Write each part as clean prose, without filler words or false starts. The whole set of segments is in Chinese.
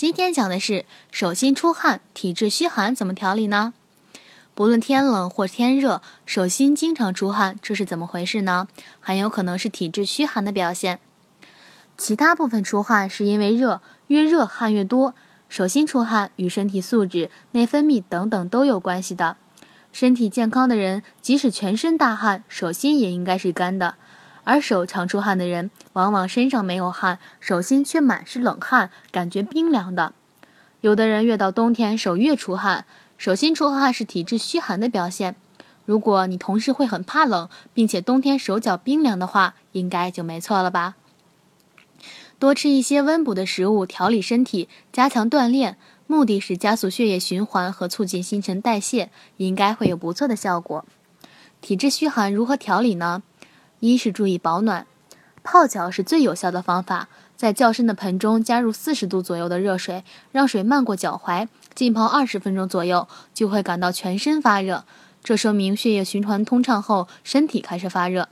今天讲的是手心出汗、体质虚寒怎么调理呢？不论天冷或天热，手心经常出汗，这是怎么回事呢？很有可能是体质虚寒的表现。其他部分出汗是因为热，越热汗越多。手心出汗与身体素质、内分泌等等都有关系的。身体健康的人，即使全身大汗，手心也应该是干的。而手常出汗的人，往往身上没有汗，手心却满是冷汗，感觉冰凉的。有的人越到冬天手越出汗，手心出汗是体质虚寒的表现。如果你同时会很怕冷，并且冬天手脚冰凉的话，应该就没错了吧。多吃一些温补的食物调理身体，加强锻炼，目的是加速血液循环和促进新陈代谢，应该会有不错的效果。体质虚寒如何调理呢？一是注意保暖，泡脚是最有效的方法。在较深的盆中加入40度左右的热水，让水漫过脚踝，浸泡20分钟左右，就会感到全身发热，这说明血液循环通畅后，身体开始发热。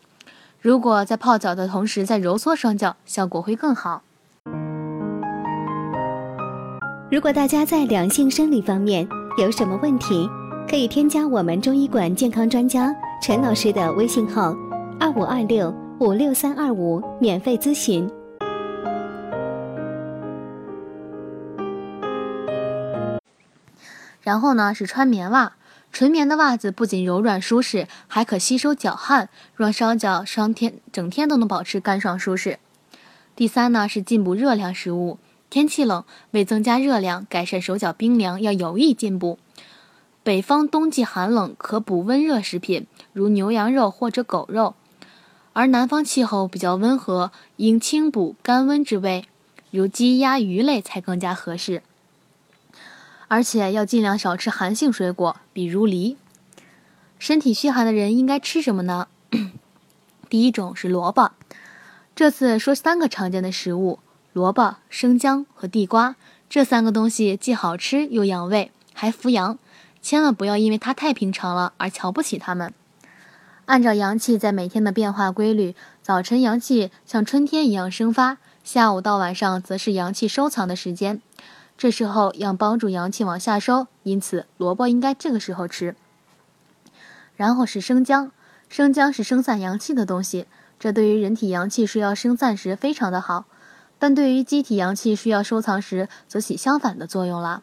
如果在泡脚的同时再揉搓双脚，效果会更好。如果大家在两性生理方面有什么问题，可以添加我们中医馆健康专家陈老师的微信号2526-56325免费咨询。然后呢，是穿棉袜。纯棉的袜子不仅柔软舒适，还可吸收脚汗，让双脚整天都能保持干爽舒适。第三呢，是进补热量食物。天气冷，为增加热量，改善手脚冰凉，要有意进补。北方冬季寒冷，可补温热食品，如牛羊肉或者狗肉。而南方气候比较温和，应轻补甘温之味，如鸡鸭鱼类才更加合适。而且要尽量少吃寒性水果，比如梨。身体虚寒的人应该吃什么呢？第一种是萝卜，这次说3个常见的食物：萝卜、生姜和地瓜。这3个东西既好吃又养胃，还扶阳，千万不要因为它太平常了而瞧不起它们。按照阳气在每天的变化规律，早晨阳气像春天一样生发，下午到晚上则是阳气收藏的时间，这时候要帮助阳气往下收，因此萝卜应该这个时候吃。然后是生姜，生姜是生散阳气的东西，这对于人体阳气需要生散时非常的好，但对于机体阳气需要收藏时则起相反的作用了。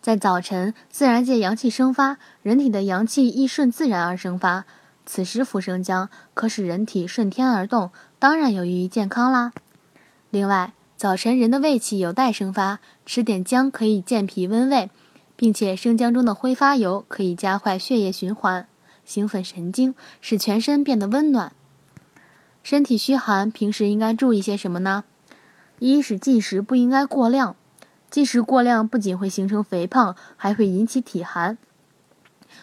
在早晨，自然界阳气生发，人体的阳气亦顺自然而生发，此时服生姜可使人体顺天而动，当然有益于健康啦。另外，早晨人的胃气有待生发，吃点姜可以健脾温胃，并且生姜中的挥发油可以加快血液循环，兴奋神经，使全身变得温暖。身体虚寒，平时应该注意些什么呢？一是进食不应该过量，进食过量不仅会形成肥胖，还会引起体寒。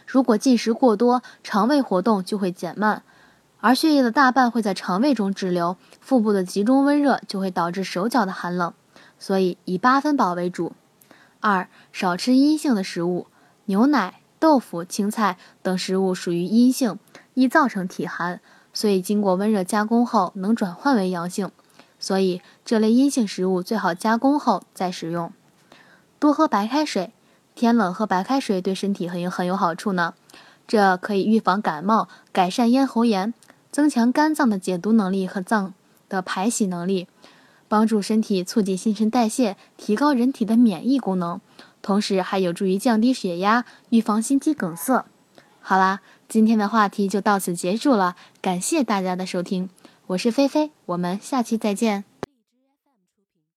如果进食过多，肠胃活动就会减慢，而血液的大半会在肠胃中滞留，腹部的集中温热就会导致手脚的寒冷，所以以8分饱为主。2. 少吃阴性的食物，牛奶、豆腐、青菜等食物属于阴性，易造成体寒，所以经过温热加工后能转换为阳性，所以这类阴性食物最好加工后再食用。多喝白开水，天冷喝白开水对身体很有好处呢，这可以预防感冒，改善咽喉炎，增强肝脏的解毒能力和脏的排洗能力，帮助身体促进新陈代谢，提高人体的免疫功能，同时还有助于降低血压，预防心肌梗塞。好啦，今天的话题就到此结束了，感谢大家的收听，我是菲菲，我们下期再见。